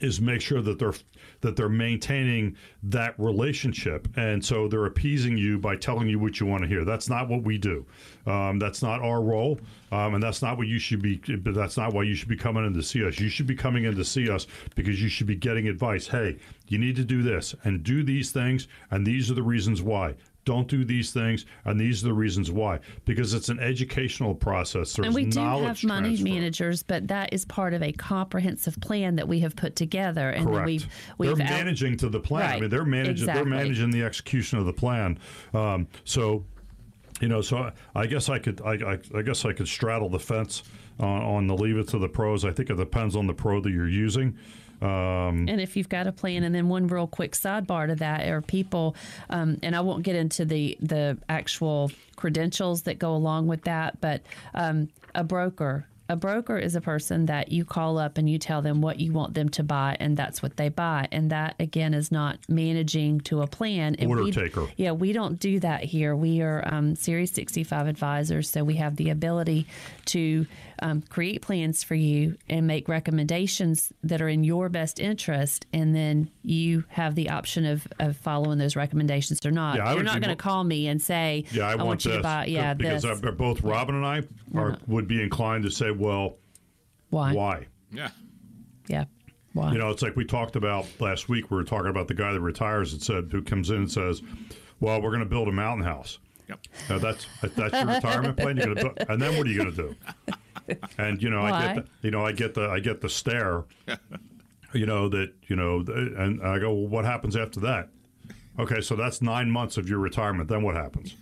is make sure that they're that they're maintaining that relationship. And so they're appeasing you by telling you what you want to hear. That's not what we do. Um, that's not our role. Um, and that's not what you should be, but that's not why you should be coming in to see us. You should be coming in to see us because you should be getting advice. Hey, you need to do this and do these things. And these are the reasons why. Don't do these things, and these are the reasons why. Because it's an educational process. There's and we do have money transfer. managers, but that is part of a comprehensive plan that we have put together. And Correct. We've, we've they're out- managing to the plan. Right. I mean, they're managing. Exactly. They're managing the execution of the plan. Um, so, you know, so I, I guess I could. I, I, I guess I could straddle the fence on, on the leave it to the pros. I think it depends on the pro that you're using. Um, and if you've got a plan, and then one real quick sidebar to that are people, um, and I won't get into the, the actual credentials that go along with that, but um, a broker. A broker is a person that you call up and you tell them what you want them to buy, and that's what they buy. And that, again, is not managing to a plan. And Order we, taker. Yeah, we don't do that here. We are um, Series sixty-five advisors, so we have the ability to um, create plans for you and make recommendations that are in your best interest, and then you have the option of, of following those recommendations or not. Yeah, You're not going to call me and say, yeah, I, I want, want you this, to buy yeah, because this. Because both Robin and I are, would be inclined to say, well, why? Why? Yeah. Yeah. Why? You know, it's like we talked about last week. We were talking about the guy that retires and said, who comes in and says, well, we're going to build a mountain house. Yep. Now, that's that's your retirement plan. You're gonna bu- and then what are you going to do? And, you know, why? I get the, you know, I get the, I get the stare, you know, that, you know, and I go, well, what happens after that? Okay, so that's nine months of your retirement. Then what happens?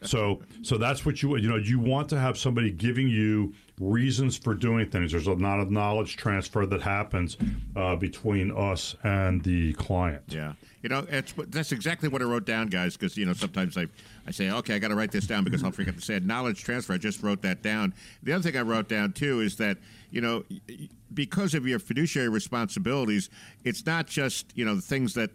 So, so that's what you, you know, you want to have somebody giving you reasons for doing things. There's a lot of knowledge transfer that happens uh, between us and the client. Yeah, you know, it's, that's exactly what I wrote down, guys, because, you know, sometimes I, I say, okay, I got to write this down because I'll forget to say it. Knowledge transfer, I just wrote that down. The other thing I wrote down, too, is that, you know, because of your fiduciary responsibilities, it's not just, you know, the things that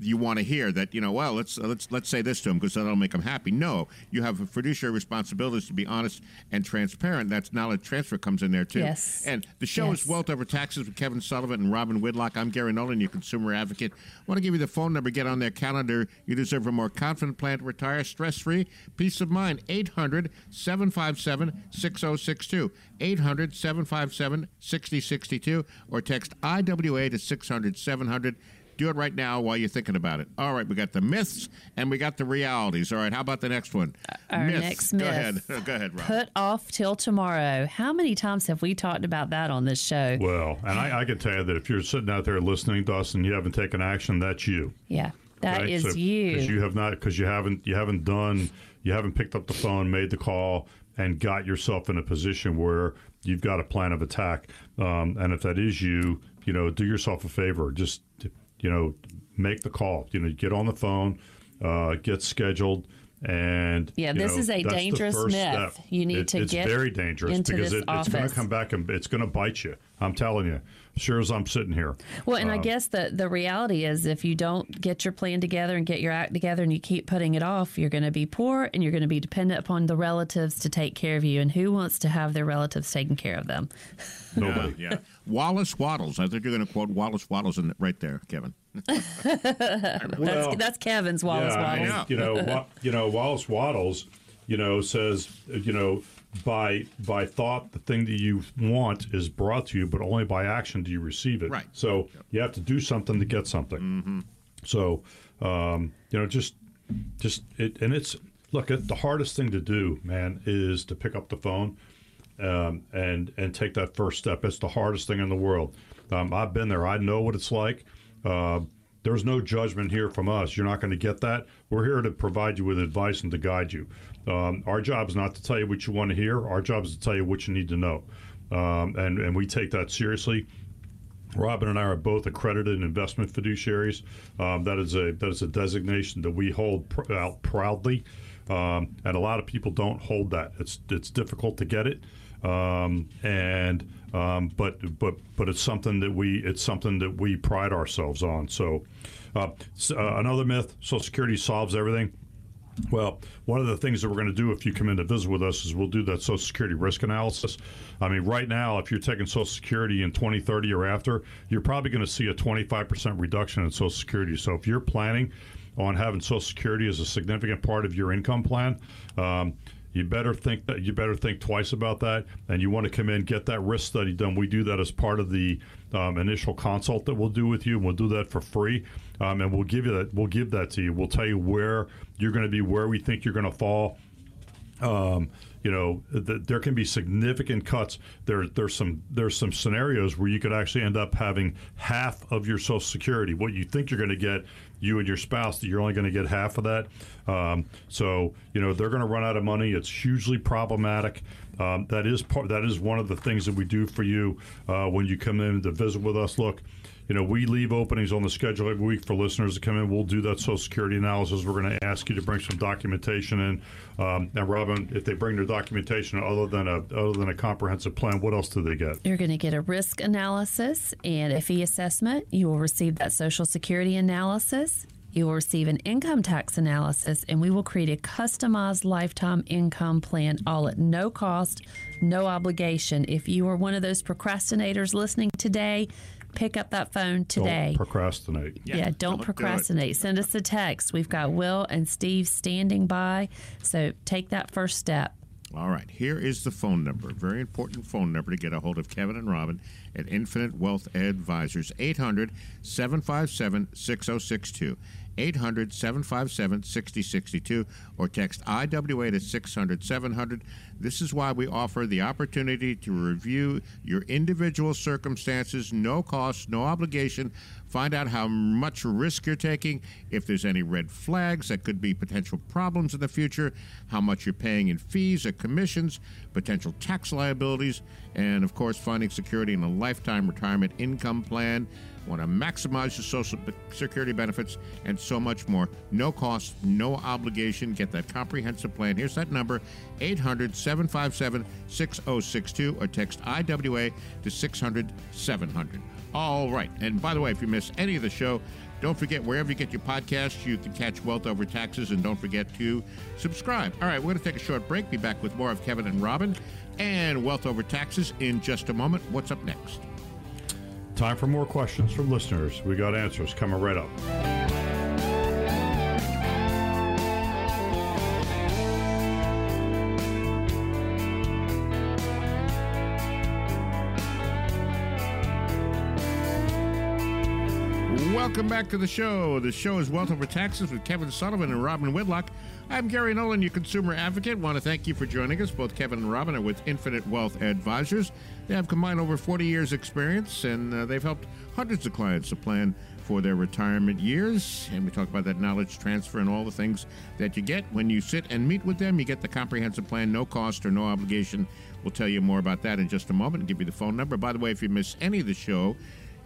you want to hear that, you know, well, let's let's let's say this to them because that'll make them happy. No, you have a fiduciary responsibility to be honest and transparent. That's knowledge transfer comes in there, too. Yes. And the show yes. is Wealth Over Taxes with Kevin Sullivan and Robin Whitlock. I'm Gary Nolan, your consumer advocate. I want to give you the phone number. Get on their calendar. You deserve a more confident plan to retire stress-free. Peace of mind, eight hundred, seven five seven, six oh six two, eight hundred, seven five seven, six oh six two, or text I W A to six hundred, seven hundred. Do it right now while you're thinking about it. All right, we got the myths and we got the realities. All right, how about the next one? Our myth. next myth. Go ahead, Go ahead, Rob. Put off till tomorrow. How many times have we talked about that on this show? Well, and I, I can tell you that if you're sitting out there listening to us and you haven't taken action, that's you. Yeah, that right? is so, you. Because you have not, because you haven't, you haven't done, you haven't picked up the phone, made the call, and got yourself in a position where you've got a plan of attack. Um, and if that is you, you know, do yourself a favor. Just You know, make the call. You know, get on the phone, uh, get scheduled, and yeah, this you know, is a dangerous myth. Step. You need it, to it's get very dangerous into because this it, it's going to come back and it's going to bite you. I'm telling you, sure as I'm sitting here. Well, and um, I guess the the reality is, if you don't get your plan together and get your act together, and you keep putting it off, you're going to be poor, and you're going to be dependent upon the relatives to take care of you. And who wants to have their relatives taking care of them? Nobody. Yeah. yeah. Wallace Wattles. I think you're going to quote Wallace Wattles in, right there, Kevin. that's, well, that's Kevin's Wallace yeah, Wattles. I mean, you know, wa- you know, Wallace Wattles, you know, says, you know, by by thought, the thing that you want is brought to you, but only by action do you receive it. Right. So yep. you have to do something to get something. Mm-hmm. So, um, you know, just just it, and it's look, it, the hardest thing to do, man, is to pick up the phone. Um, and and take that first step. It's the hardest thing in the world. Um, I've been there. I know what it's like. Uh, there's no judgment here from us. You're not going to get that. We're here to provide you with advice and to guide you. Um, our job is not to tell you what you want to hear. Our job is to tell you what you need to know. Um, and, and we take that seriously. Robin and I are both accredited investment fiduciaries. Um, that is a that is a designation that we hold pr- out proudly. Um, and a lot of people don't hold that. It's it's difficult to get it. Um, and um, but but but it's something that we it's something that we pride ourselves on. So, uh, so uh, another myth: Social Security solves everything. Well, one of the things that we're going to do if you come in to visit with us is we'll do that Social Security risk analysis. I mean, right now, if you're taking Social Security in twenty thirty or after, you're probably going to see a twenty-five percent reduction in Social Security. So if you're planning on having Social Security as a significant part of your income plan, um, you better think that you better think twice about that, and you want to come in, get that risk study done. We do that as part of the um, initial consult that we'll do with you. We'll do that for free, um, and we'll give you that. We'll give that to you. We'll tell you where you're going to be, where we think you're going to fall. Um, you know, th there can be significant cuts. There, there's some there's some scenarios where you could actually end up having half of your Social Security. What you think you're going to get, you and your spouse, that you're only going to get half of that. Um, so, you know, they're going to run out of money. It's hugely problematic. Um, that is part. That is one of the things that we do for you uh, when you come in to visit with us. Look, you know, we leave openings on the schedule every week for listeners to come in. We'll do that Social Security analysis. We're going to ask you to bring some documentation in. Um, and Robin, if they bring their documentation other than a other than a comprehensive plan, what else do they get? You're going to get a risk analysis and a fee assessment. You will receive that Social Security analysis. You will receive an income tax analysis, and we will create a customized lifetime income plan, all at no cost, no obligation. If you are one of those procrastinators listening today, pick up that phone today. Don't procrastinate. Yeah, yeah don't, don't procrastinate. Do Send us a text. We've got Will and Steve standing by, so take that first step. All right, here is the phone number, very important phone number to get a hold of Kevin and Robin at Infinite Wealth Advisors, eight hundred, seven five seven, six oh six two, eight hundred, seven five seven, six oh six two, or text I W A to six hundred, seven hundred. This is why we offer the opportunity to review your individual circumstances, no cost, no obligation. Find out how much risk you're taking, if there's any red flags that could be potential problems in the future, how much you're paying in fees or commissions, potential tax liabilities, and, of course, finding security in a lifetime retirement income plan. Want to maximize your Social Security benefits and so much more. No cost, no obligation. Get that comprehensive plan. Here's that number, eight hundred, seven five seven, six oh six two, or text I W A to six hundred, seven hundred. All right. And by the way, if you miss any of the show, don't forget, wherever you get your podcasts, you can catch Wealth Over Taxes, and don't forget to subscribe. All right, we're going to take a short break. Be back with more of Kevin and Robin and Wealth Over Taxes in just a moment. What's up next? Time for more questions from listeners. We got answers coming right up. Welcome back to the show. The show is Wealth Over Taxes with Kevin Sullivan and Robin Whitlock. I'm Gary Nolan, your consumer advocate. Want to thank you for joining us. Both Kevin and Robin are with Infinite Wealth Advisors. They have combined over forty years experience, and uh, they've helped hundreds of clients to plan for their retirement years. And we talk about that knowledge transfer and all the things that you get when you sit and meet with them. You get the comprehensive plan, no cost or no obligation. We'll tell you more about that in just a moment and give you the phone number. By the way, if you miss any of the show,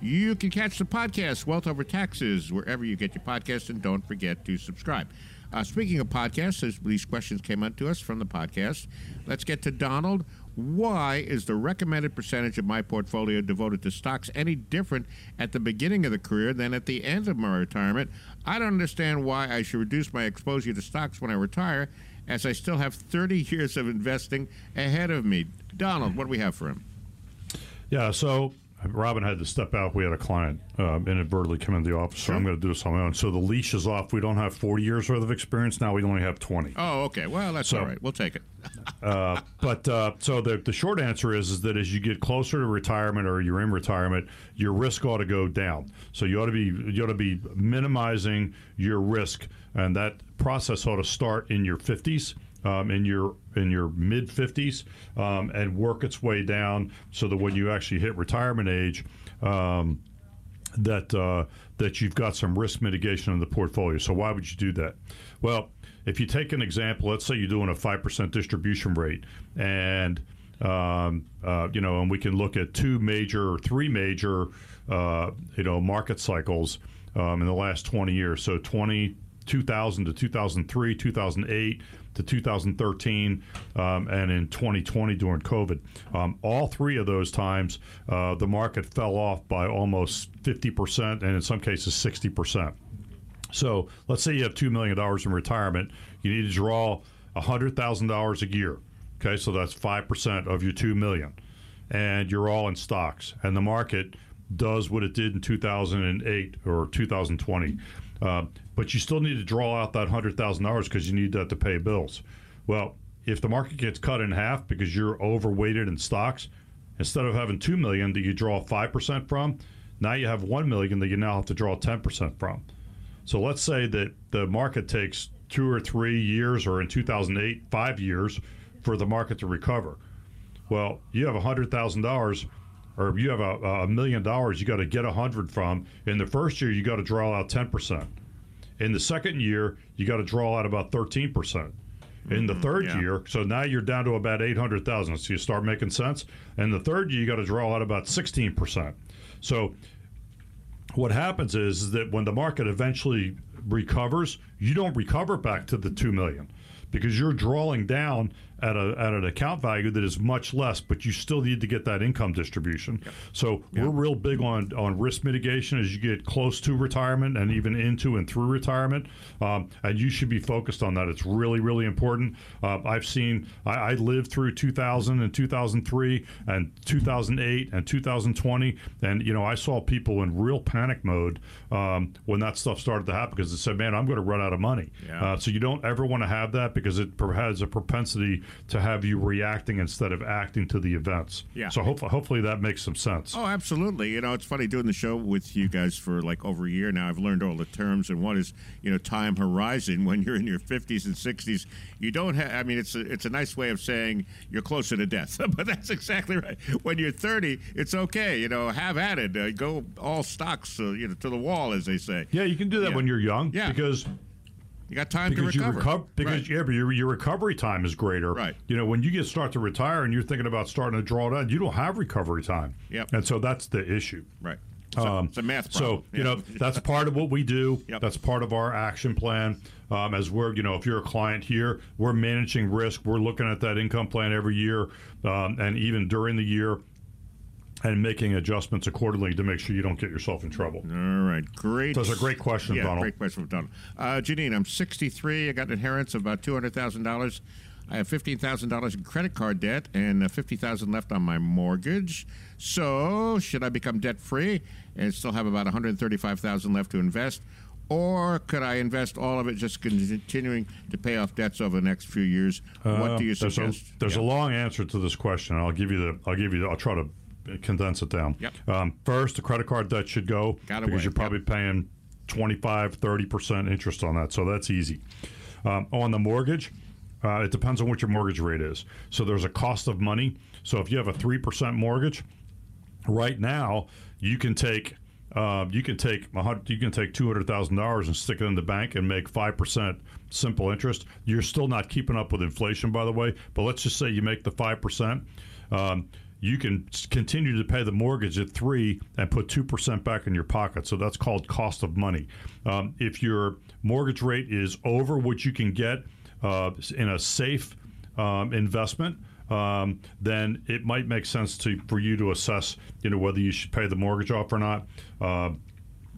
you can catch the podcast, Wealth Over Taxes, wherever you get your podcast, and don't forget to subscribe. Uh, speaking of podcasts, these questions came up to us from the podcast. Let's get to Donald. Why is the recommended percentage of my portfolio devoted to stocks any different at the beginning of the career than at the end of my retirement? I don't understand why I should reduce my exposure to stocks when I retire, as I still have thirty years of investing ahead of me. Donald, what do we have for him? Yeah, so Robin had to step out. We had a client um, inadvertently come into the office, so sure. I'm going to do this on my own. So the leash is off. We don't have forty years worth of experience now. We only have twenty. Oh, okay. Well, that's so, all right. We'll take it. uh, but uh, so the the short answer is is that as you get closer to retirement or you're in retirement, your risk ought to go down. So you ought to be you ought to be minimizing your risk, and that process ought to start in your fifties. Um, in your in your mid fifties, um, and work its way down so that when you actually hit retirement age, um, that uh, that you've got some risk mitigation in the portfolio. So why would you do that? Well, if you take an example, let's say you're doing a five percent distribution rate, and um, uh, you know, and we can look at two major or three major, uh, you know, market cycles um, in the last twenty years. So twenty, two thousand to two thousand three, two thousand eight. To two thousand thirteen, um, and in twenty twenty during COVID. Um, all three of those times, uh, the market fell off by almost fifty percent, and in some cases sixty percent. So let's say you have two million dollars in retirement. You need to draw one hundred thousand dollars a year. Okay, so that's five percent of your two million dollars. And you're all in stocks. And the market does what it did in two thousand eight or two thousand twenty. Uh, but you still need to draw out that one hundred thousand dollars because you need that to pay bills. Well, if the market gets cut in half because you're overweighted in stocks, instead of having two million dollars that you draw five percent from, now you have one million dollars that you now have to draw ten percent from. So let's say that the market takes two or three years, or in two thousand eight, five years, for the market to recover. Well, you have one hundred thousand dollars, or you have a, a million dollars you got to get one hundred from. In the first year, you got to draw out ten percent. In the second year, you got to draw out about thirteen percent. In the third yeah. year, so now you're down to about eight hundred thousand dollars. So you start making sense. And the third year, you got to draw out about sixteen percent. So what happens is, is that when the market eventually recovers, you don't recover back to the two million dollars because you're drawing down at, a, at an account value that is much less, but you still need to get that income distribution. Yep. So yep. we're real big on, on risk mitigation as you get close to retirement and even into and through retirement, um, and you should be focused on that. It's really, really important. Uh, I've seen, I, I lived through two thousand and two thousand three and two thousand eight and two thousand twenty, and you know I saw people in real panic mode um, when that stuff started to happen because they said, man, I'm going to run out of money. Yeah. Uh, so you don't ever want to have that because it has a propensity to have you reacting instead of acting to the events. Yeah. So hopefully, hopefully that makes some sense. Oh, absolutely. You know, it's funny doing the show with you guys for like over a year now. I've learned all the terms, and one is, you know, time horizon. When you're in your fifties and sixties, you don't have, I mean, it's a, it's a nice way of saying you're closer to death, but that's exactly right. When you're thirty, it's okay. You know, have at it. Uh, go all stocks, uh, you know, to the wall, as they say. Yeah, you can do that yeah. when you're young yeah. because... You got time because to recover. You reco- because right. yeah, but your, your recovery time is greater. Right. You know, when you get start to retire and you're thinking about starting to draw down, you don't have recovery time. Yep. And so that's the issue. Right. So, um, it's a math problem. So, you know, that's part of what we do. Yep. That's part of our action plan. Um, as we're, you know, if you're a client here, we're managing risk. We're looking at that income plan every year um, and even during the year, and making adjustments accordingly to make sure you don't get yourself in trouble. All right, great. So that's a great question, yeah, Donald. Great question from Donald. Uh, Janine, I'm sixty-three. I got an inheritance of about two hundred thousand dollars. I have fifteen thousand dollars in credit card debt and fifty thousand dollars left on my mortgage. So should I become debt-free and still have about one hundred thirty-five thousand dollars left to invest? Or could I invest all of it, just continuing to pay off debts over the next few years? Uh, what do you suggest? There's, a, there's yeah. a long answer to this question. I'll give you the. I'll give you. The, I'll try to condense it down. Yep. Um, first, the credit card debt should go Gotta because wait. you're probably yep. paying twenty-five, thirty percent interest on that. So that's easy. Um, on the mortgage, uh, it depends on what your mortgage rate is. So there's a cost of money. So if you have a three percent mortgage, right now you can take uh, you can take you can take two hundred thousand dollars and stick it in the bank and make five percent simple interest. You're still not keeping up with inflation, by the way. But let's just say you make the five percent. Um, you can continue to pay the mortgage at three and put two percent back in your pocket. So that's called cost of money. Um, if your mortgage rate is over what you can get uh, in a safe um, investment, um, then it might make sense to for you to assess, you know, whether you should pay the mortgage off or not. Uh,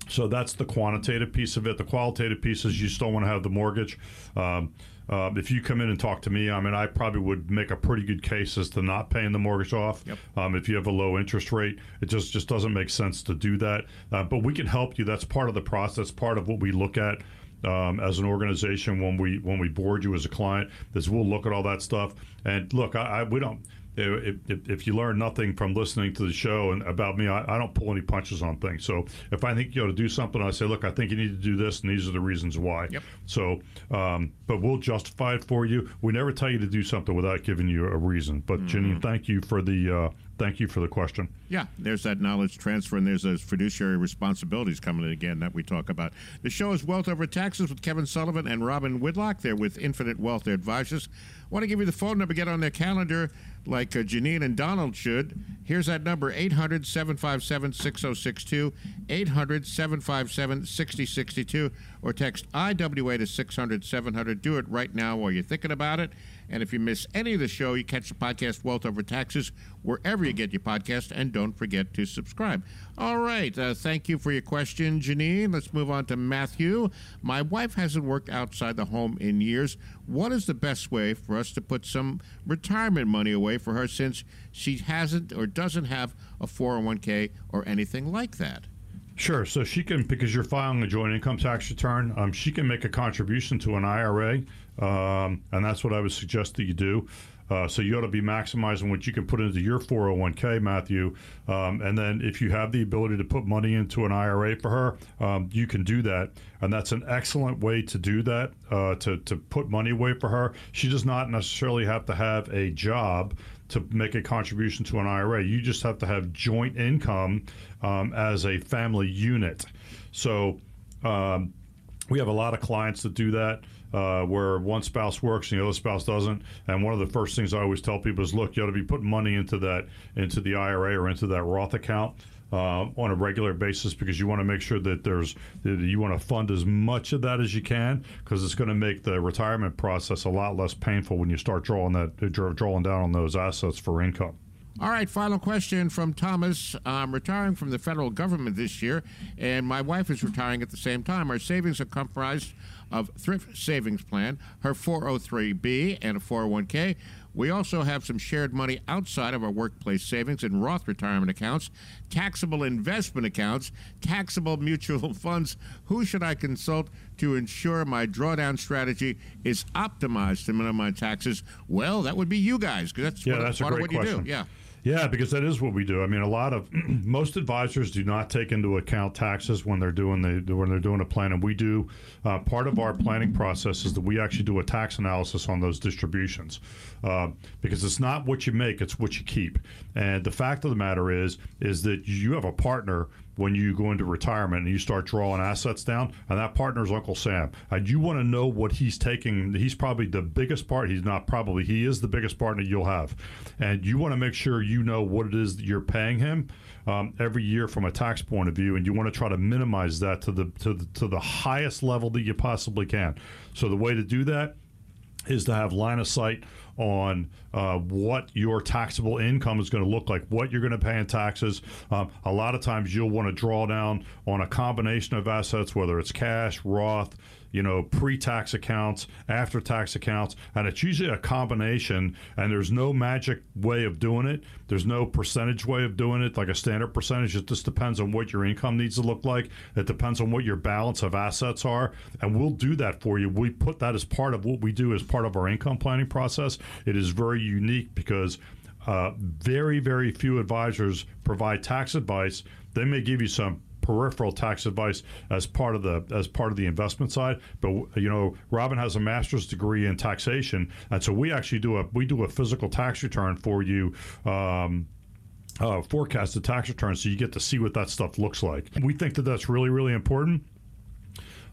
so that's the quantitative piece of it. The qualitative piece is you still want to have the mortgage. Um, Uh, if you come in and talk to me, I mean, I probably would make a pretty good case as to not paying the mortgage off. Yep. Um, if you have a low interest rate, it just, just doesn't make sense to do that. Uh, but we can help you. That's part of the process, part of what we look at um, as an organization when we when we board you as a client, is we'll look at all that stuff. And look, I, I we don't. If, if, if you learn nothing from listening to the show and about me, I, I don't pull any punches on things. So if I think you ought to do something, I say, look, I think you need to do this, and these are the reasons why. Yep. So, um, but we'll justify it for you. We never tell you to do something without giving you a reason. But mm-hmm. Janine, thank you for the uh, thank you for the question. Yeah, there's that knowledge transfer, and there's those fiduciary responsibilities coming in again that we talk about. The show is Wealth Over Taxes with Kevin Sullivan and Robin Whitlock. They're with Infinite Wealth Advisors. want to give you the phone number, get on their calendar like uh, Janine and Donald should. Here's that number, eight hundred, seven five seven, six oh six two, eight hundred, seven five seven, six oh six two, or text I W A to six hundred, seven hundred. Do it right now while you're thinking about it. And if you miss any of the show, you catch the podcast Wealth Over Taxes wherever you get your podcast, and don't forget to subscribe. All right. Uh, thank you for your question, Janine. Let's move on to Matthew. My wife hasn't worked outside the home in years. What is the best way for us to put some retirement money away for her, since she hasn't or doesn't have a four oh one K or anything like that? Sure. So she can, because you're filing a joint income tax return, um, she can make a contribution to an I R A, um, and that's what I would suggest that you do. Uh, so you ought to be maximizing what you can put into your four oh one K, Matthew. Um, and then if you have the ability to put money into an I R A for her, um, you can do that. And that's an excellent way to do that, uh, to, to put money away for her. She does not necessarily have to have a job to make a contribution to an I R A. You just have to have joint income um, as a family unit. So um, we have a lot of clients that do that, uh, where one spouse works and the other spouse doesn't. And one of the first things I always tell people is, look, you ought to be putting money into that, into the I R A or into that Roth account uh, on a regular basis, because you want to make sure that there's, that you want to fund as much of that as you can, because it's going to make the retirement process a lot less painful when you start drawing that, drawing down on those assets for income. All right, final question from Thomas. I'm retiring from the federal government this year, and my wife is retiring at the same time. Our savings are comprised of thrift savings plan, her four oh three B, and a four oh one K. We also have some shared money outside of our workplace savings in Roth retirement accounts, taxable investment accounts, taxable mutual funds. Who should I consult to ensure my drawdown strategy is optimized to minimize taxes? Well, that would be you guys, because that's, yeah, what, that's part of what question. You do. Yeah. Yeah, because that is what we do. I mean, a lot of most advisors do not take into account taxes when they're doing the when they're doing a plan, and we do. Uh, part of our planning process is that we actually do a tax analysis on those distributions, uh, because it's not what you make, it's what you keep. And the fact of the matter is, is that you have a partner when you go into retirement and you start drawing assets down, and that partner's Uncle Sam. And you want to know what he's taking. He's probably the biggest part. He's not probably, he is the biggest partner you'll have. And you want to make sure you know what it is that you're paying him um, every year from a tax point of view, and you want to try to minimize that to the, to the, to the highest level that you possibly can. So the way to do that is to have line of sight on uh, what your taxable income is going to look like, what you're going to pay in taxes. Um, a lot of times you'll want to draw down on a combination of assets, whether it's cash, Roth, you know, pre-tax accounts, after-tax accounts, and it's usually a combination, and there's no magic way of doing it. There's no percentage way of doing it, like a standard percentage. It just depends on what your income needs to look like. It depends on what your balance of assets are, and we'll do that for you. We put that as part of what we do as part of our income planning process. It is very unique because uh, very, very few advisors provide tax advice. They may give you some peripheral tax advice as part of the as part of the investment side, but you know, Robin has a master's degree in taxation, and so we actually do a we do a physical tax return for you, um, uh, forecasted tax return, so you get to see what that stuff looks like. We think that that's really, really important.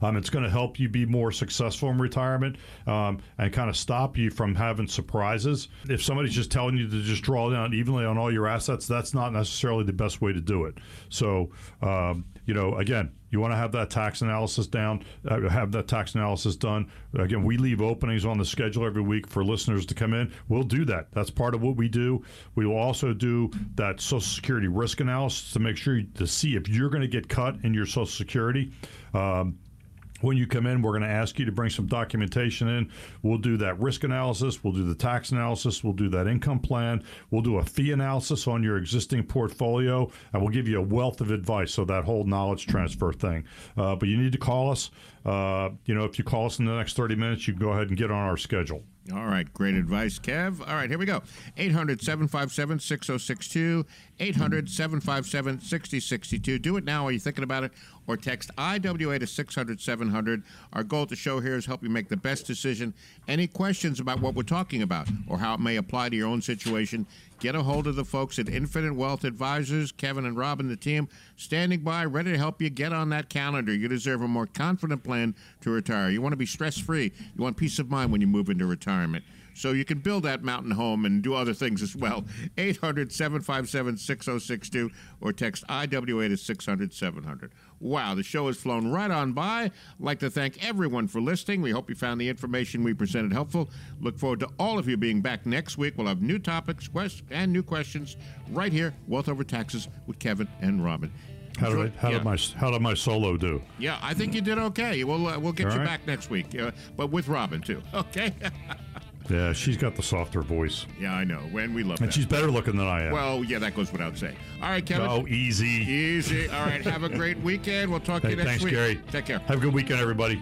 Um, it's going to help you be more successful in retirement, um, and kind of stop you from having surprises. If somebody's just telling you to just draw down evenly on all your assets, that's not necessarily the best way to do it. So, um, you know, again, you want to have that tax analysis down, uh, have that tax analysis done. Again, we leave openings on the schedule every week for listeners to come in. We'll do that. That's part of what we do. We will also do that Social Security risk analysis to make sure you, to see if you're going to get cut in your Social Security. Um, When you come in, we're going to ask you to bring some documentation in. We'll do that risk analysis. We'll do the tax analysis. We'll do that income plan. We'll do a fee analysis on your existing portfolio, and we'll give you a wealth of advice, so that whole knowledge transfer thing. Uh, but you need to call us. Uh, you know, if you call us in the next thirty minutes, you can go ahead and get on our schedule. All right. Great advice, Kev. All right. Here we go. eight hundred, seven five seven, six oh six two, eight hundred, seven five seven, six oh six two. Do it now. Are you thinking about it? Or text I W A to six hundred, seven hundred. Our goal at the show here is help you make the best decision. Any questions about what we're talking about or how it may apply to your own situation, get a hold of the folks at Infinite Wealth Advisors. Kevin and Robin, the team, standing by, ready to help you get on that calendar. You deserve a more confident plan to retire. You want to be stress-free. You want peace of mind when you move into retirement. So you can build that mountain home and do other things as well. eight hundred, seven five seven, six oh six two or text I W A to six hundred, seven hundred. Wow, the show has flown right on by. I'd like to thank everyone for listening. We hope you found the information we presented helpful. Look forward to all of you being back next week. We'll have new topics and new questions right here, Wealth Over Taxes with Kevin and Robin. How did, I, how, yeah. did my, how did my solo do? Yeah, I think you did okay. We'll, uh, we'll get all you right. back next week, uh, but with Robin, too. Okay? Yeah, she's got the softer voice. Yeah, I know. And we love her. And that. She's better looking than I am. Well, yeah, that goes without saying. All right, Kevin. Oh, easy. Easy. All right, have a great weekend. We'll talk hey, to you next thanks, week. Thanks, Gary. Take care. Have a good weekend, everybody.